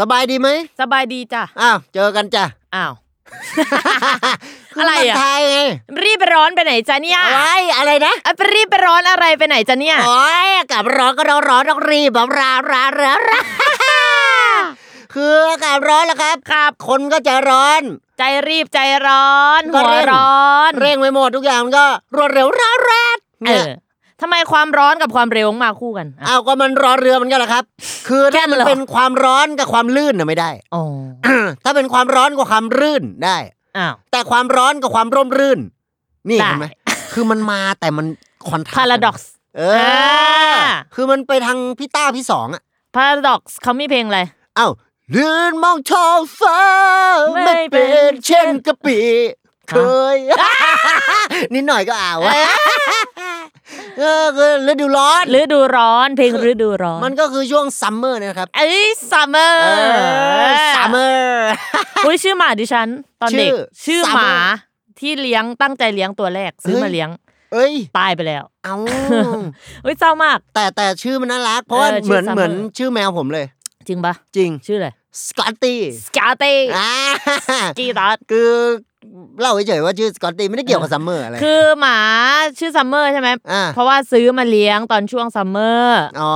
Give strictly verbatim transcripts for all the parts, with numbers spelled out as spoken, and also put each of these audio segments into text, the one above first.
สบายดีไหมสบายดีจ้ะอ้าวเจอกันจ้ะอ้าวอะไรอ่ะรีบไปร้อนไปไหนจ๊ะเนี่ยอะไรอะไรนะรีบไปร้อนอะไรไปไหนจ๊ะเนี่ยโอ๊ยอากาศร้อนก็ร้อนๆต้องรีบแบบราราราคืออากาศร้อนแล้วครับครับคนก็จะร้อนใจรีบใจร้อนหัวร้อนเร่งไปหมดทุกอย่างมันก็รวดเร็วร้าวรัดเออทำไมความร้อนกับความเร็วมาคู่กันอ้าวก็มันรอเรือมันก็แหละครับคือถ้ามันเป็นความร้อนกับความลื่นน่ะไม่ได้อ๋อถ้าเป็นความร้อนกับความลื่นได้อ้าวแต่ความร้อนกับความร่มรื่นนี่เห็นมั้ยคือมันมาแต่มันคอนทราสต์ Paradox เออคือมันไปทางพี่ต้าพี่สองอ่ะ Paradox เขามีเพลงอะไรอ้าวยืนมองท้องฟ้าไม่เป็นเช่นกะปิเคยนิดหน่อยก็เอาอ่ะเออฤดูร้อนฤดูร้อนเพลงฤดูร้อนมันก็คือช่วงซัมเมอร์นะครับเอ้ยซัมเมอร์ซัมเมอร์อุ้ยชื่อหมาดิฉันตอนเด็กชื่อหมาที่เลี้ยงตั้งใจเลี้ยงตัวแรกซื้อมาเลี้ยงเอ้ยตายไปแล้วเอ้าเฮ้ยเศร้ามากแต่แต่ชื่อมันน่ารักเพราะเหมือนเหมือนชื่อแมวผมเลยจริงปะจริงชื่ออะไรสกอตตี้สกอตตี้กีตาร์คือเล่าเฉยๆว่าชื่อสกอตตี้ไม่ได้เกี่ยวกับซัมเมอร์อะไรคือหมาชื่อซัมเมอร์ใช่ไหมเพราะว่าซื้อมาเลี้ยงตอนช่วงซัมเมอร์อ๋อ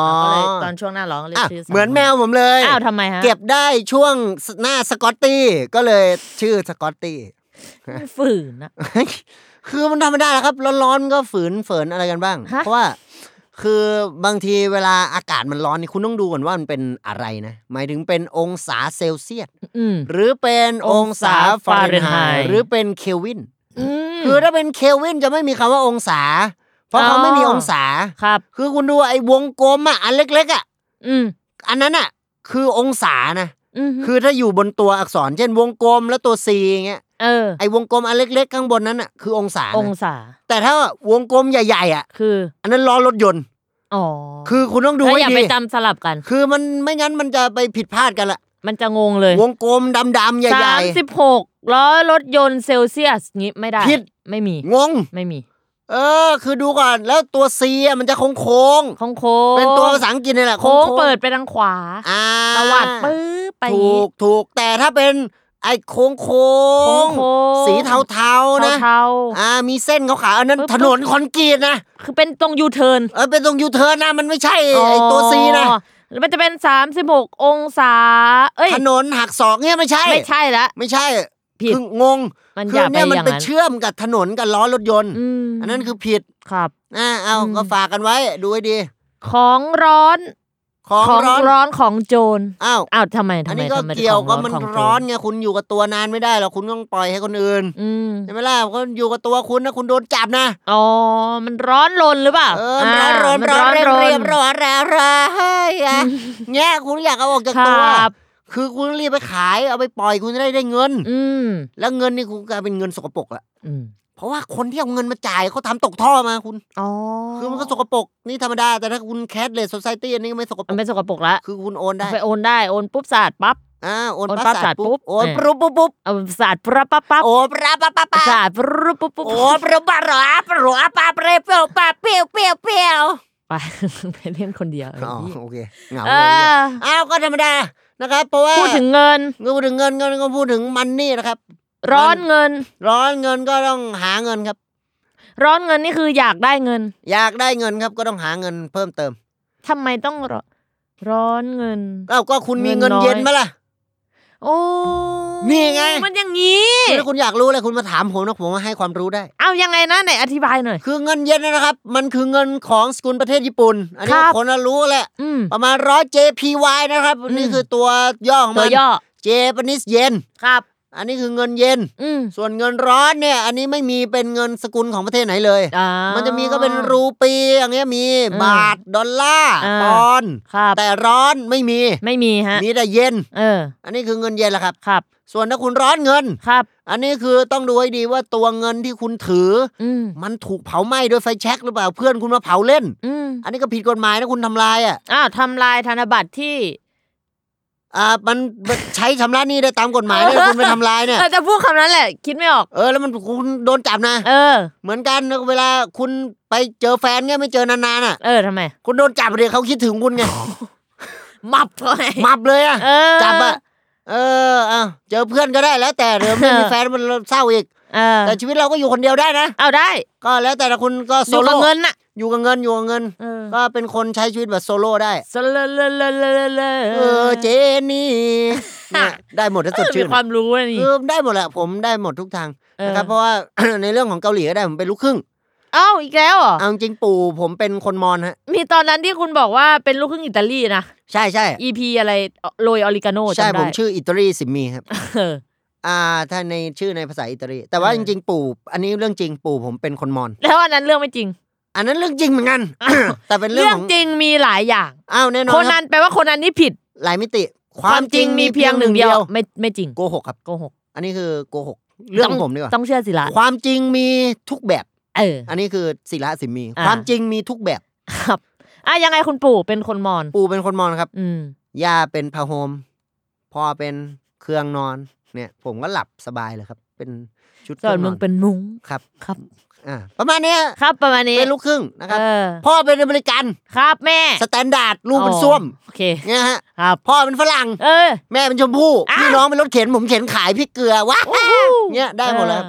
ตอนช่วงหน้าร้อนเลยชื่อเหมือนแมวผมเลยอ้าวทำไมฮะเก็บได้ช่วงหน้าสกอตตี้ก็เลยชื่อสกอตตี้ฝืนนะคือมันทำไม่ได้แล้วครับร้อนๆก็ฝืนฝืนอะไรกันบ้างเพราะว่าคือบางทีเวลาอากาศมันร้อนนี่คุณต้องดูก่อนว่ามันเป็นอะไรนะหมายถึงเป็นองศาเซลเซียสหรือเป็นองศาฟาเรนไฮต์หรือเป็นเคลวินคือถ้าเป็นเคลวินจะไม่มีคำว่าองศาเพราะเขาไม่มีองศาครับคือคุณดูไอ้วงกลมอ่ะอันเล็กๆอ่ะอันนั้นอ่ะคือองศานะคือถ้าอยู่บนตัวอักษรเช่นวงกลมแล้วตัว C อย่างเงี้ยเออไอ้วงกลมอันเล็กๆข้างบนนั้นน่ะคือองศาองศาแต่ถ้าวงกลมใหญ่ๆอ่ะคืออันนั้นล้อรถยนต์อ๋อคือคุณต้องดูให้ดีอย่าไปจำสลับกันคือมันไม่งั้นมันจะไปผิดพลาดกันละมันจะงงเลยวงกลมดำๆใหญ่ๆสามสิบหกล้อรถยนต์เซลเซียสงี้ไม่ได้ผิดไม่มีงงไม่มีเออคือดูก่อนแล้วตัว C อ่ะมันจะโค้งโค้งโค้งเป็นตัวภาษาอังกฤษนี่แหละโค้งเปิดไปทางขวาอ่าสวัสดิ์ปึ๊บไปถูกๆแต่ถ้าเป็นไอ้โค้งโค้งสีเทาๆนะอ่ามีเส้นขาวๆอันนั้นถนนคอนกรีตนะคือเป็นตรงยูเทิร์นเออเป็นตรงยูเทิร์นนะมันไม่ใช่ไอ้ตัว C นะมันจะเป็นสามสิบหกองศาเอ้ยถนนหักศอกเนี่ยไม่ใช่ไม่ใช่ละไม่ใช่ผิดงงคือเนี่ยมันไปเชื่อมกับถนนกับล้อรถยนต์อันนั้นคือผิดครับอ่าเอาก็ฝากกันไว้ดูให้ดีของร้อนของร้อนของโจรอ้าวอ้าวทำไมทำไมอันนี้ก็เกี่ยวก็มันร้อนไงคุณอยู่กับตัวนานไม่ได้หรอกคุณต้องปล่อยให้คนอื่นใช่ไหมล่ะก็อยู่กับตัวคุณนะคุณโดนจับนะอ๋อมันร้อนรนหรือเปล่าเออร้อนรนร้อนเรียบร้อยร้อนร้อนเฮ้ยเนี่ยคุณอยากเอาออกจากตัวคือคุณรีบไปขายเอาไปปล่อยคุณจะได้ได้เงินแล้วเงินนี่คุณกลายเป็นเงินสกปรกละเพราะว่าคนที่เอาเงินมาจ่ายเขาทำตกท่อมาคุณคือมันก็สกปรกนี่ธรรมดาแต่ถ้าคุณแคชเลสโซไซตี้อันนี้ไม่สกปรกมันไม่สกปรกละคือคุณโอนได้ไปโอนได้โอนปุ๊บสะอาดปั๊บอ่าโอนปั๊บสะอาดปุ๊บโอนปุ๊บปุ๊บปุ๊บเอาสะอาดปั๊บปั๊บปั๊บโอนปั๊บปั๊บปั๊บสะอาดปุ๊บปุ๊บปุ๊บโอนปุ๊บปั๊บหรอปั๊บหรอปั๊บเร็วปั๊บเปี้ยวเปี้ยวเปี้ยวไปไปเล่นคนเดียวอ๋อโอเคเหงาเลยอ้าวก็ธรรมดานะครับเพราะว่าพูดถึงเงินก็พูดถึงเงินก็พูดถึงมันนี่นะครับร้อนเงินร้อนเงินก็ต้องหาเงินครับร้อนเงินนี่คืออยากได้เงินอยากได้เงินครับก็ต้องหาเงินเพิ่มเติมทำไมต้องร้อนเงินอ้าวก็คุณมีเงินเย็นมั้ยล่ะ โอ้นี่ไงมันอย่างงี้ถ้าคุณอยากรู้อะไรคุณมาถามผมนะผมให้ความรู้ได้เอายังไงนะไหนอธิบายหน่อยคือเงินเยนนะครับมันคือเงินของสกุลประเทศญี่ปุ่นอันนี้คนน่ะรู้แหละประมาณหนึ่งร้อย เจ พี วาย นะครับนี่คือตัวย่อของมันตัวย่อ Japanese Yen ครับอันนี้คือเงินเย็นส่วนเงินร้อนเนี่ยอันนี้ไม่มีเป็นเงินสกุลของประเทศไหนเลยมันจะมีก็เป็นรูปีอย่างเงี้ยมีบาทดอลลาร์ปอนด์แต่ร้อนไม่มีไม่มีฮะมีแต่เย็นเอออันนี้คือเงินเย็นแหละครับครับส่วนถ้าคุณร้อนเงินครับอันนี้คือต้องดูให้ดีว่าตัวเงินที่คุณถือมันถูกเผาไหม้ด้วยไฟแช็กหรือเปล่าเพื่อนคุณมาเผาเล่นอันนี้ก็ผิดกฎหมายนะคุณทำลายอ่ะอ้าวทำลายธนบัตรที่อ่ามันใช้ชำระหนี้ได้ตามกฎหมายเลยคุณไปทำลายเนี่ยจะพูดคำนั้นแหละคิดไม่ออกเออแล้วมันคุณโดนจับนะเออเหมือนกันเวลาคุณไปเจอแฟนเนี่ยไม่เจอนานๆอ่ะเออทำไมคุณโดนจับเลยเขาคิดถึงคุณไงมับเลยมับเลยอ่ะจับอ่ะเอออ่ะเจอเพื่อนก็ได้แล้วแต่เดี๋ยวไม่มีแฟนมันเศร้าอีกแต่ชีวิตเราก็อยู่คนเดียวได้นะเอาได้ก็แล้วแต่คุณก็โซโล่อยู่กับเงินน่ะอยู่กับเงินอยู่กับเงินก็เป็นคนใช้ชีวิตแบบโซโล่ได้โซโล่เออเจนี่ได้หมดแล้วสดชื่นมีความรู้อ่ะนี่ได้หมดแหละผมได้หมดทุกทางนะครับเพราะว่าในเรื่องของเกาหลีก็ได้ผมเป็นลูกครึ่งอ้าวอีกแล้วเหรอเอาจริงปู่ผมเป็นคนมอญฮะมีตอนนั้นที่คุณบอกว่าเป็นลูกครึ่งอิตาลีนะใช่ๆ อี พี อะไรโรยออริกาโน่ใช่ผมชื่ออิตาลีสิมีครับอ่าถ้าในชื่อในภาษาอิตาลีแต่ว่าจริงๆปู่อันนี้เรื่องจริงปู่ผมเป็นคนมอญแล้วอันนั้นเรื่องไม่จริงอันนั้นเรื่องจริงเหมือนกัน แต่เป็นเรื่องของเรื่องจริงมีหลายอย่างอ้าวแน่นอนคนนั้นแปลว่าคนนั้นนี่ผิดหลายมิติความจริงมีเพียงหนึ่งเดียวไม่ไม่จริงโกหกครับโกหกอันนี้คือโกหกเรื่องผมดีกว่าต้องเชื่อศิลาความจริงมีทุกแบบเอออันนี้คือศิลาสิมีความจริงมีทุกแบบครับอ่ะยังไงคุณปู่เป็นคนมอญปู่เป็นคนมอญครับอืมย่าเป็นพะโฮมพ่อเป็นเครื่องนอนเนี่ยผมก็หลับสบายเลยครับเป็นชุดส่วนมึงเป็นมุ้งครับครับอ่าประมาณนี้ครับประมาณนี้เป็นลูกครึ่งนะครับพ่อเป็นอเมริกันครับแม่สแตนดาร์ดลูกเป็นส้วมโอเคเนี่ยฮะครับพ่อเป็นฝรั่งเออแม่เป็นชมพู่พี่น้องเป็นรถเข็นผมเข็นขายพริกเกลือวะเนี่ยได้หมดแล้ว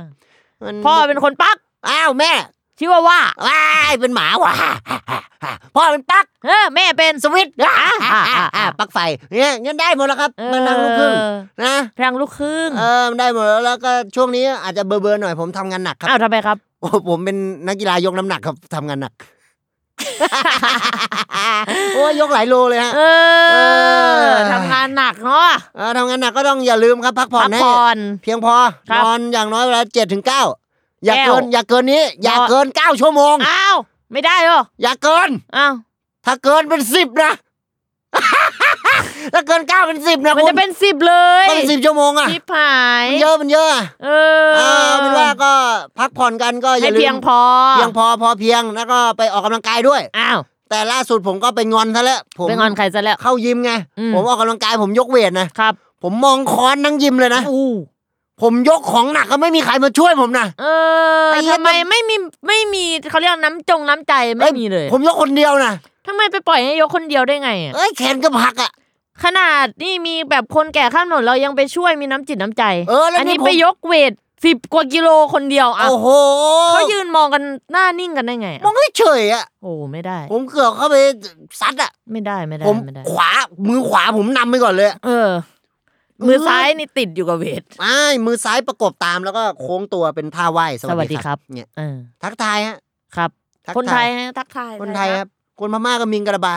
พ่อเป็นคนปักอ้าวแม่ชื่อว่าว่าว้ายเป็นหมาว่ะพ่อเป็นปักเออแม่เป็นสวิตปักไฟเนี่ยงั้นได้หมดแล้วครับมันนั่งลูกครึ่งนะพลังลูกครึ่งเออมันได้หมดแล้วแล้วก็ช่วงนี้อาจจะเบอร์ๆหน่อยผมทำงานหนักครับอ้าวทำไมครับโอ้ผมเป็นนักกีฬายกน้ำหนักครับทำงานหนักโอ้ยกหลายโลเลยฮะเออทำงานหนักเนาะเออทำงานหนักก็ต้องอย่าลืมครับพักผ่อนให้เพียงพอนอนอย่างน้อยเวลาเจ็ดถึงเก้าอย่าเกินอย่าเกินนี้อย่าเกินเก้าชั่วโมงอ้าวไม่ได้หรออย่าเกินอ้าวถ้าเกินเป็นสิบนะถ้าเกินเก้าเป็นสิบนะมันจะเป็นสิบเลยเป็นสิบชั่วโมงอ่ะชิบหายเยอะมันเยอะเออเออเป็นว่าก็พักผ่อนกันก็อย่าลืมเพียงพอเพียงพอพอเพียงแล้วก็ไปออกกำลังกายด้วยอ้าวแต่ล่าสุดผมก็ไปงอนซะแล้วผมไปงอนใครซะแล้วเข้ายิมไงผมออกกำลังกายผมยกเวทนะครับผมมองค้อนทั้งยิมเลยนะผมยกของหนักก็ไม่มีใครมาช่วยผมนะเออทำไมไม่มีไม่มีเขาเรียกน้ำจงน้ำใจไม่มีเลยผมยกคนเดียวนะทำไมไปปล่อยให้ยกคนเดียวได้ไงอ่ะเอ้ยแขนก็หักอ่ะขนาดนี่มีแบบคนแก่ข้ามถนนเรายังไปช่วยมีน้ำจิตน้ำใจเอออันนี้ไปยกเวทสิบกว่ากิโลคนเดียวอ่ะโอ้โหเขายืนมองกันหน้านิ่งกันได้ไงมองเฉยอ่ะโอ้ไม่ได้ผมเกือบเข้าไปซัดอ่ะไม่ได้ไม่ได้ผมขวามือขวาผมนำไปก่อนเลยเออมือซ้ายนี่ติดอยู่กับเวทใช่มือซ้ายประกบตามแล้วก็โค้งตัวเป็นท่าไหว้สวัสดีครับเนี่ยทักทายฮะครับคนไทยฮะทักทายคนไทยครับคนพม่าก็มิงกะลาบา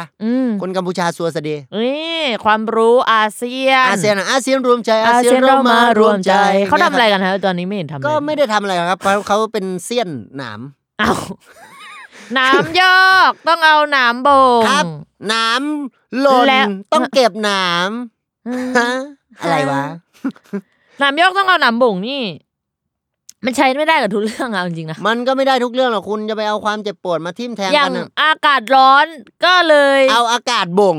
คนกัมพูชาสัวสดีเอ้ยความรู้อาเซียนอาเซียนอาเซียนรวมใจอาเซียนเรามารวมใจเขาทำอะไรกันฮะตอนนี้ไม่เห็นทำก็ไม่ได้ทำอะไรครับเพราะเขาเป็นเซียนหนามเอาหนามยอกต้องเอาหนามบ่งครับหนามหล่นต้องเก็บหนามอะไรวะหนามยอกต้องเอาหนามบ่งนี่มันใช้ไม่ได้กับทุกเรื่องอ่ะจริงๆนะมันก็ไม่ได้ทุกเรื่องหรอกคุณจะไปเอาความเจ็บปวดมาทิ่มแทงกันอย่างอากาศร้อนก็เลยเอาอากาศบ่ง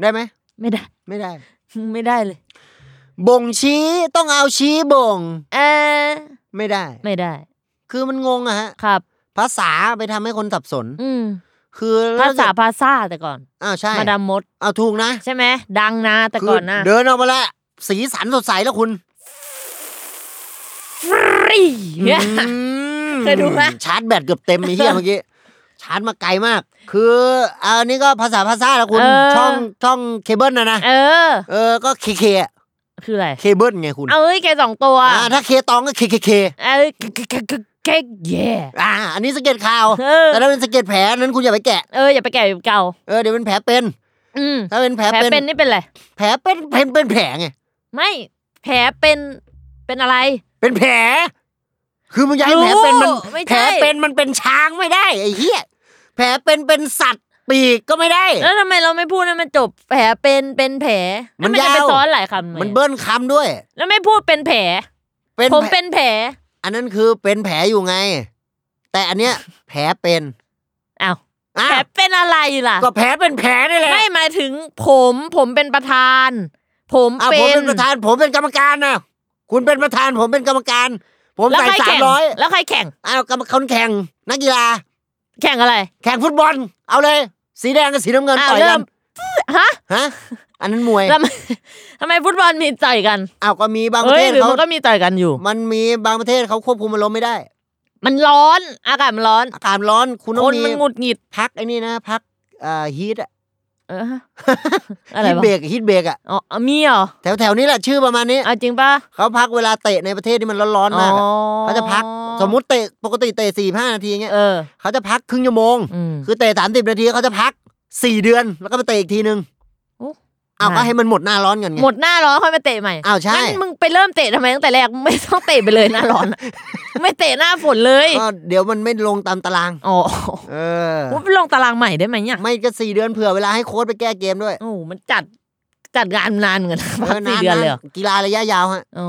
ได้ไหมไม่ได้ไม่ได้ไม่ได้เลยบ่งชี้ต้องเอาชี้บ่งเออไม่ได้ไม่ได้คือมันงงอะฮะครับภาษาไปทำให้คนสับสนอืมคือภาษาภาษาแต่ก่อนอ้าวใช่มาดามมดอ้าวถูกนะใช่ไหมดังนะแต่ก่อนนะเดินออกมาแล้วสีสันสดใสแล้วคุณฟรีเคยดูไหมชาร์จแบตเกือบเต็มไอ้เหี้ยเมื่อกี้ ชาร์จมาไกลมากคืออันนี้ก็ภาษาภาษาแล้วคุณช่องช่องเคเบิลนะนะเออเออก็เคเคคืออะไรเคเบิลไงคุณเอ้ยเคสองตัวอ่าถ้าเคตองก็เคเคเคเอ้ยแกะแย่อ่าอันนี้สะเก็ดข่าวแต่ถ้าเป็นสะเก็ดแผลนั้นคุณอย่าไปแกะเอออย่าไปแกะเก่าเออเดี๋ยวเป็นแผลเป็นอืมถ้าเป็นแผลเป็นแผลเป็นนี่เป็นอะไรแผลเป็นเป็นเป็นแผลไงไม่แผลเป็นเป็นอะไรเป็นแผลคือมันย้ายแผลเป็นมันแผลเป็นมันเป็นช้างไม่ได้ไอ้เหี้ยแผลเป็นเป็นสัตว์ปีกก็ไม่ได้แล้วทำไมเราไม่พูดให้มันจบแผลเป็นเป็นแผลมันจะไปซ้อนหลายคำมันเบิ้ลคำด้วยแล้วไม่พูดเป็นแผลผมเป็นแผลอันนั้นคือเป็นแผลอยู่ไงแต่อันเนี้ยแผลเป็นอ้าวแผลเป็นอะไรล่ะก็แผลเป็นแผลนี่แหละไม่หมายถึงผมผมเป็นประธานผมเป็นผมเป็นประธานผมเป็นกรรมการนะคุณเป็นประธานผมเป็นกรรมการผมใส่สามร้อยแล้วใครแข่งอ้าวกรรมการแข่งนักกีฬาแข่งอะไรแข่งฟุตบอลเอาเลยสีแดงกับสีน้ำเงินต่อยกันฮะฮะอันนั้นมวยทำไมฟุตบอลมีต่อยกันอ้าวก็มีบางประเทศเขาก็มีต่อยกันอยู่มันมีบางประเทศเขาควบคุมอารมณ์ไม่ได้มันร้อนอากาศมันร้อนอากาศร้อนคุณต้องมีคนมันหงุดหงิดพักไอ้นี่นะพักเอ่อฮีทอ่ะเอออะไรวะฮีทเบรกฮีทเบรกอ่ะอ๋อมีเหรอแถวๆนี้แหละชื่อประมาณนี้จริงป่ะเขาพักเวลาเตะในประเทศที่มันร้อนๆมากเขาจะพักสมมุติเตะปกติเตะ สี่ถึงห้า นาทีเงี้ยเขาจะพักครึ่งชั่วโมงคือเตะสามสิบนาทีเขาจะพักสี่เดือนแล้วก็ไปเตะอีกทีนึงเอาก็ให้มันหมดหน้าร้อนกันไงหมดหน้าร้อนค่อยมาเตะใหม่อ้าวใช่งั้นมึงไปเริ่มเตะทำไมตั้งแต่แรกไม่ต้องเตะไปเลยหน้าร้อนไม่เตะหน้าฝนเลยก็เดี๋ยวมันไม่ลงตามตารางอ๋อเออกูไปลงตารางใหม่ได้ไหมเนี่ยไม่ก็สี่เดือนเผื่อเวลาให้โค้ชไปแก้เกมด้วยโอ้มันจัดจัดงานนานเหมือนกันสี่เดือนเลยกีฬาระยะยาวฮะอ๋อ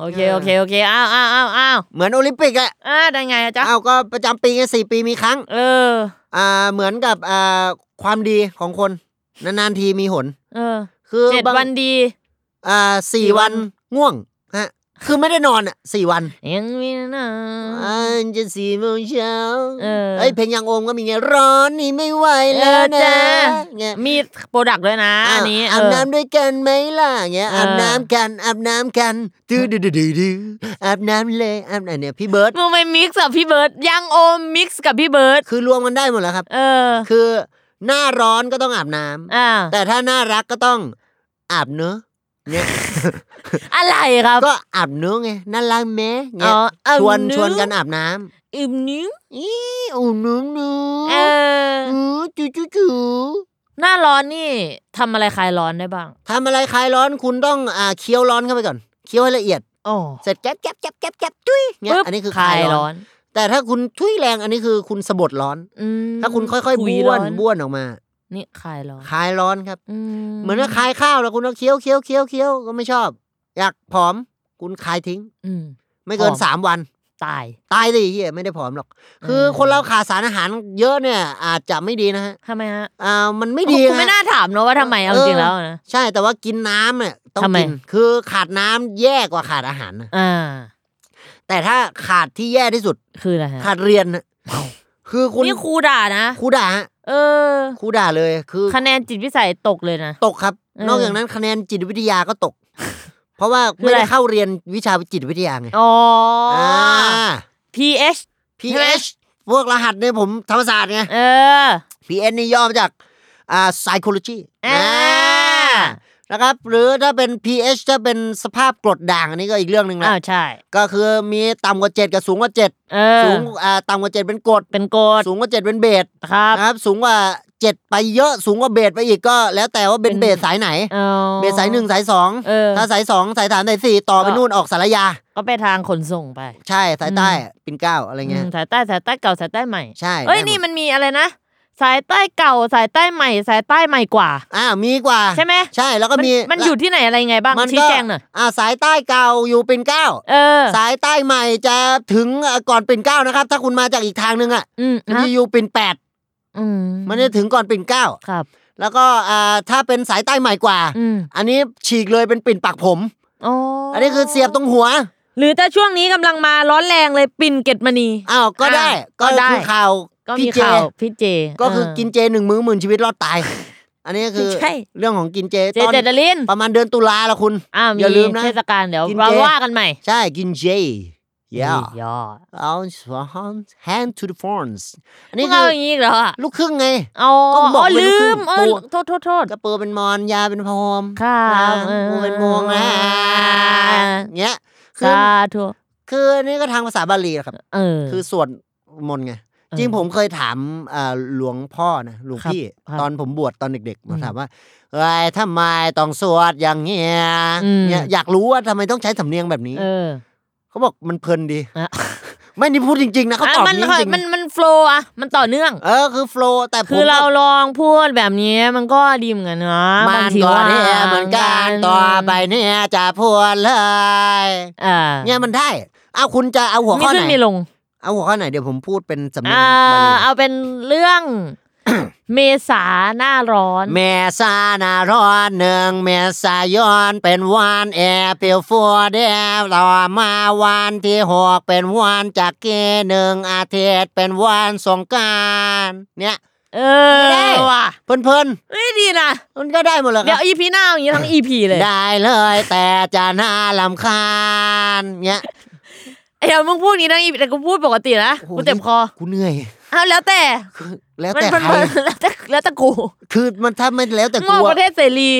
โอเคโอเคโอเคอ้าวอ้าวอ้าวอ้าวเหมือนโอลิมปิกอะอ่าได้ไงจ๊ะอ้าวก็ประจำปีแค่สี่ปีมีครั้งเอออ่าเหมือนกับอ่าความดีของคนนานๆทีมีหนเออคือเจ็ดวันดีอ่าสี่วันง่วงฮะคือไม่ได้นอนอ่ะสี่วันยังมีนะอ่าจะสี่โมงเช้าเออเอ้ยเพลงยังโอมก็มีไงร้อนนี่ไม่ไหวแล้วนะเงี้ยมีโปรดักต์ด้วยนะอันนี้อาบน้ำด้วยกันไหมล่ะเงี้ยอาบน้ำกันอาบน้ำกันดื้อๆๆๆอาบน้ำเลยอาบน้ำเนี่ยพี่เบิร์ดมึงไปมิกซ์กับพี่เบิร์ดยังโอมมิกซ์กับพี่เบิร์ดคือรวมกันได้หมดแล้วครับเออคือหน้าร้อนก็ต้องอาบน้ำแต่ถ้าหน้ารักก็ต้องอาบเนื้อเนี่ยอะไรครับก็อาบเนื้อไงน่ารักแม่เนี่ยชวนชวนกันอาบน้ำอิ่มนิ้งอีอุ่นนุ่งนุ่งเออจูจูจูหน้าร้อนนี่ทำอะไรคลายร้อนได้บ้างทำอะไรคลายร้อนคุณต้องอ่าเคี้ยวร้อนเข้าไปก่อนเคี้ยวให้ละเอียดอ๋อเสร็จแก๊บแก๊บแก๊บแก๊บแก๊บจุ้ยเนี่ยอันนี้คือคลายร้อนแต่ถ้าคุณทุ้ยแรงอันนี้คือคุณสะบัดร้อนถ้าคุณค่อยๆบ้วนบ้วนออกมานี่คลายร้อนคลายร้อนครับเหมือนกับคลายข้าวแล้วคุณต้องเคี้ยวเคี้ยวเคี้ยวเคี้ยวก็ไม่ชอบอยากผอมคุณคลายทิ้งไม่เกินสามวันตายตายสิเฮียไม่ได้ผอมหรอกคือคนเราขาดสารอาหารเยอะเนี่ยอาจจะไม่ดีนะฮะทำไมฮะอ่ามันไม่ดีคุณไม่น่าถามเนอะว่าทำไมเอาจริงแล้วนะใช่แต่ว่ากินน้ำเนี่ยต้องกินคือขาดน้ำแย่กว่าขาดอาหารนะอ่าแต่ถ้าขาดที่แย่ที่สุดคืออะไรฮะขาดเรียนคือคุณนี่ครูด่านะครูด่าเออครูด่าเลยคือคะแนนจิตวิสัยตกเลยนะตกครับนอกจากนั้นคะแนนจิตวิทยาก็ตกเพราะว่าไม่ได้เข้าเรียนวิชาจิตวิทยาไงอ๋ออ่า พี เอช พี เอช พวกรหัสเนี่ยผมธรรมศาสตร์ไงเออ พี เอช นี่ย่อมาจากอ่า psychology อ่านะครับหรือถ้าเป็น พี เอช ถ้าเป็นสภาพกรดด่างอันนี้ก็อีกเรื่องนึงนะอ้าวใช่ก็คือมีต่ำกว่าเจ็ดกับสูงกว่าเจ็ดสูงอ่าต่ำกว่าเจ็ดเป็นกรดเป็นกรดสูงกว่าเจ็ดเป็นเบสครับนะครับสูงกว่าเจ็ดไปเยอะสูงกว่าเบสไปอีกก็แล้วแต่ว่าเป็นเบสสายไหนเบสสายหนึ่งสายสองถ้าสายสองสายสามสายสี่ต่อไปนู่นออกสารยาก็ไปทางขนส่งไปใช่สายใต้ปิ่นเกล้าอะไรเงี้ยสายใต้สายใต้เก่าสายใต้ใหม่ใช่เอ้ยนี่มันมีอะไรนะสายใต้เก่าสายใต้ใหม่สายใต้ใหม่กว่าอ่ามีกว่าใช่ไหมใช่แล้วก็มีมันอยู่ที่ไหนอะไรไงบ้างชี้แจงหน่อยอ่าสายใต้เก่าอยู่ปิ่นเกล้าเออสายใต้ใหม่จะถึงก่อนปิ่นเกล้านะครับถ้าคุณมาจากอีกทางนึงอ่ะมันจะอยู่ปิ่นแปดอืมมันจะถึงก่อนปิ่นเกล้าครับแล้วก็อ่าถ้าเป็นสายใต้ใหม่กว่าอันนี้ฉีกเลยเป็นปิ่นปักผมอ๋ออันนี้คือเสียบตรงหัวหรือถ้าช่วงนี้กำลังมาร้อนแรงเลยปิ่นเกตมณีอ้าวก็ได้ก็ได้ข่าวพี่เจพี่เจก็คือกินเจหนึ่งมื้อหมื่นชีวิตรอดตายอันนี้คือเรื่องของกินเจตอนประมาณเดือนตุลาแล้วคุณอย่าลืมนะเทศกาลเดี๋ยวเราว่ากันใหม่ใช่กินเจ yeah. yeah. I'll hand to the phones อันนี้คือเอาอย่างนี้เหรอลูกครึ่งไงอ๋อลืมเออโทษโทษโทษกระเปือเป็นมอนยาเป็นพรหมค่ะมูเป็นมวงนะเงี้ยคือคืออันนี้ก็ทางภาษาบาลีครับคือสวดมนต์ไงจริงผมเคยถามหลวงพ่อนะหลวงพี่ตอนผมบวชตอนเด็กๆผมถามว่าเอ้ยทำไมต้องสวดอย่างเงี้ยอยากรู้ว่าทำไมต้องใช้สำเนียงแบบนี้เขาบอกมันเพลินดีไม่นี่พูดจริงๆนะเขาตอบจริงๆมันมันโฟล์อะมันต่อเนื่องเออคือโฟล์แต่คือเราลองพูดแบบนี้มันก็ดีเหมือนกันนะบางทีว่าเหมือนกันต่อไปเนี่ยจะพูดเลยเนี่ยมันได้เอาคุณจะเอาหัวข้อไหนมีลงเอาหัวข้อไหนเดี๋ยวผมพูดเป็นสำเนียงเอาเป็นเรื่อง เมษาหน้าร้อนเมษาหน้าร้อนหนึ่งเมษายนเป็นวันแอปเปิลฟูเดฟต่อมาวันที่หกเป็นวันจักรีหนึ่งอาทิตย์เป็นวันสงกรานต์เนี่ยเออว่ะเพลินเพลินไม่ดีนะมันก็ได้หมดเลยเดี๋ยว อี พี หน้าอย่างนี้ทั้ง อี พี เลยได้เลยแต่จะน่ารำคาญเนี่ยเดี๋ยวมึงพูดนี้นะแต่กูพูดปกตินะกูเจ็บคอกูเหนื่อยอ้าวแล้วแต่แล้วแต่ใครแล้วแต่แล้วแต่กูคือมันถ้าไม่แล้วแต่กูอ่ะประเทศเสรี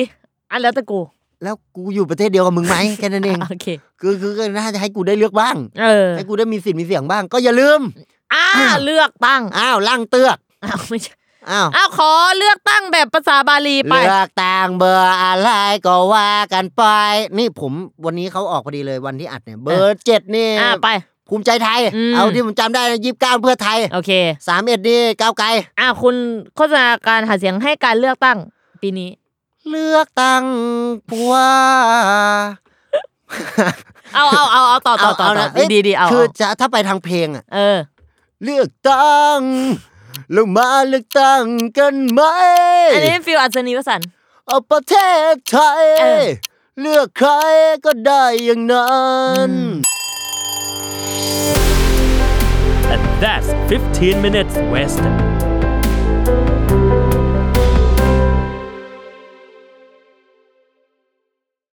อันแล้วแต่กูแล้วกูอยู่ประเทศเดียวกับมึงมั้ยแค่นั้นเองโอเคคือคือน่าจะให้กูได้เลือกบ้างให้กูได้มีสิทธิ์มีเสียงบ้างก็อย่าลืมอ้าเลือกตั้งอ้าวลั่งเตือกอ้าวไม่ใช่อ้าวอ้าวขอเลือกตั้งแบบภาษาบาลีไปเลือกตั้งเบอร์อะไรก็ว่ากันไปนี่ผมวันนี้เขาออกพอดีเลยวันที่อัดเนี่ยเบอร์เจ็ดนี่อ่าไปภูมิใจไทยเอาที่ผมจำได้นะยี่สิบเก้าเพื่อไทยโอเคสามสิบเอ็ดนี่ก้าวไกลอ่าคุณโฆษณาการหาเสียงให้การเลือกตั้งปีนี้เลือกตั้งผัวเอาเอาเอาเอาต่อต่อต่อดีดีเอาคือจะถ้าไปทางเพลงอ่ะเออเลือกตั้งเรามาเลือกตั้งกันไหมอันนี้ฟิลอัศนีวสันต์เอาประเทศไทย เ, เลือกใครก็ได้อย่างนั้น and that's fifteen minutes wasted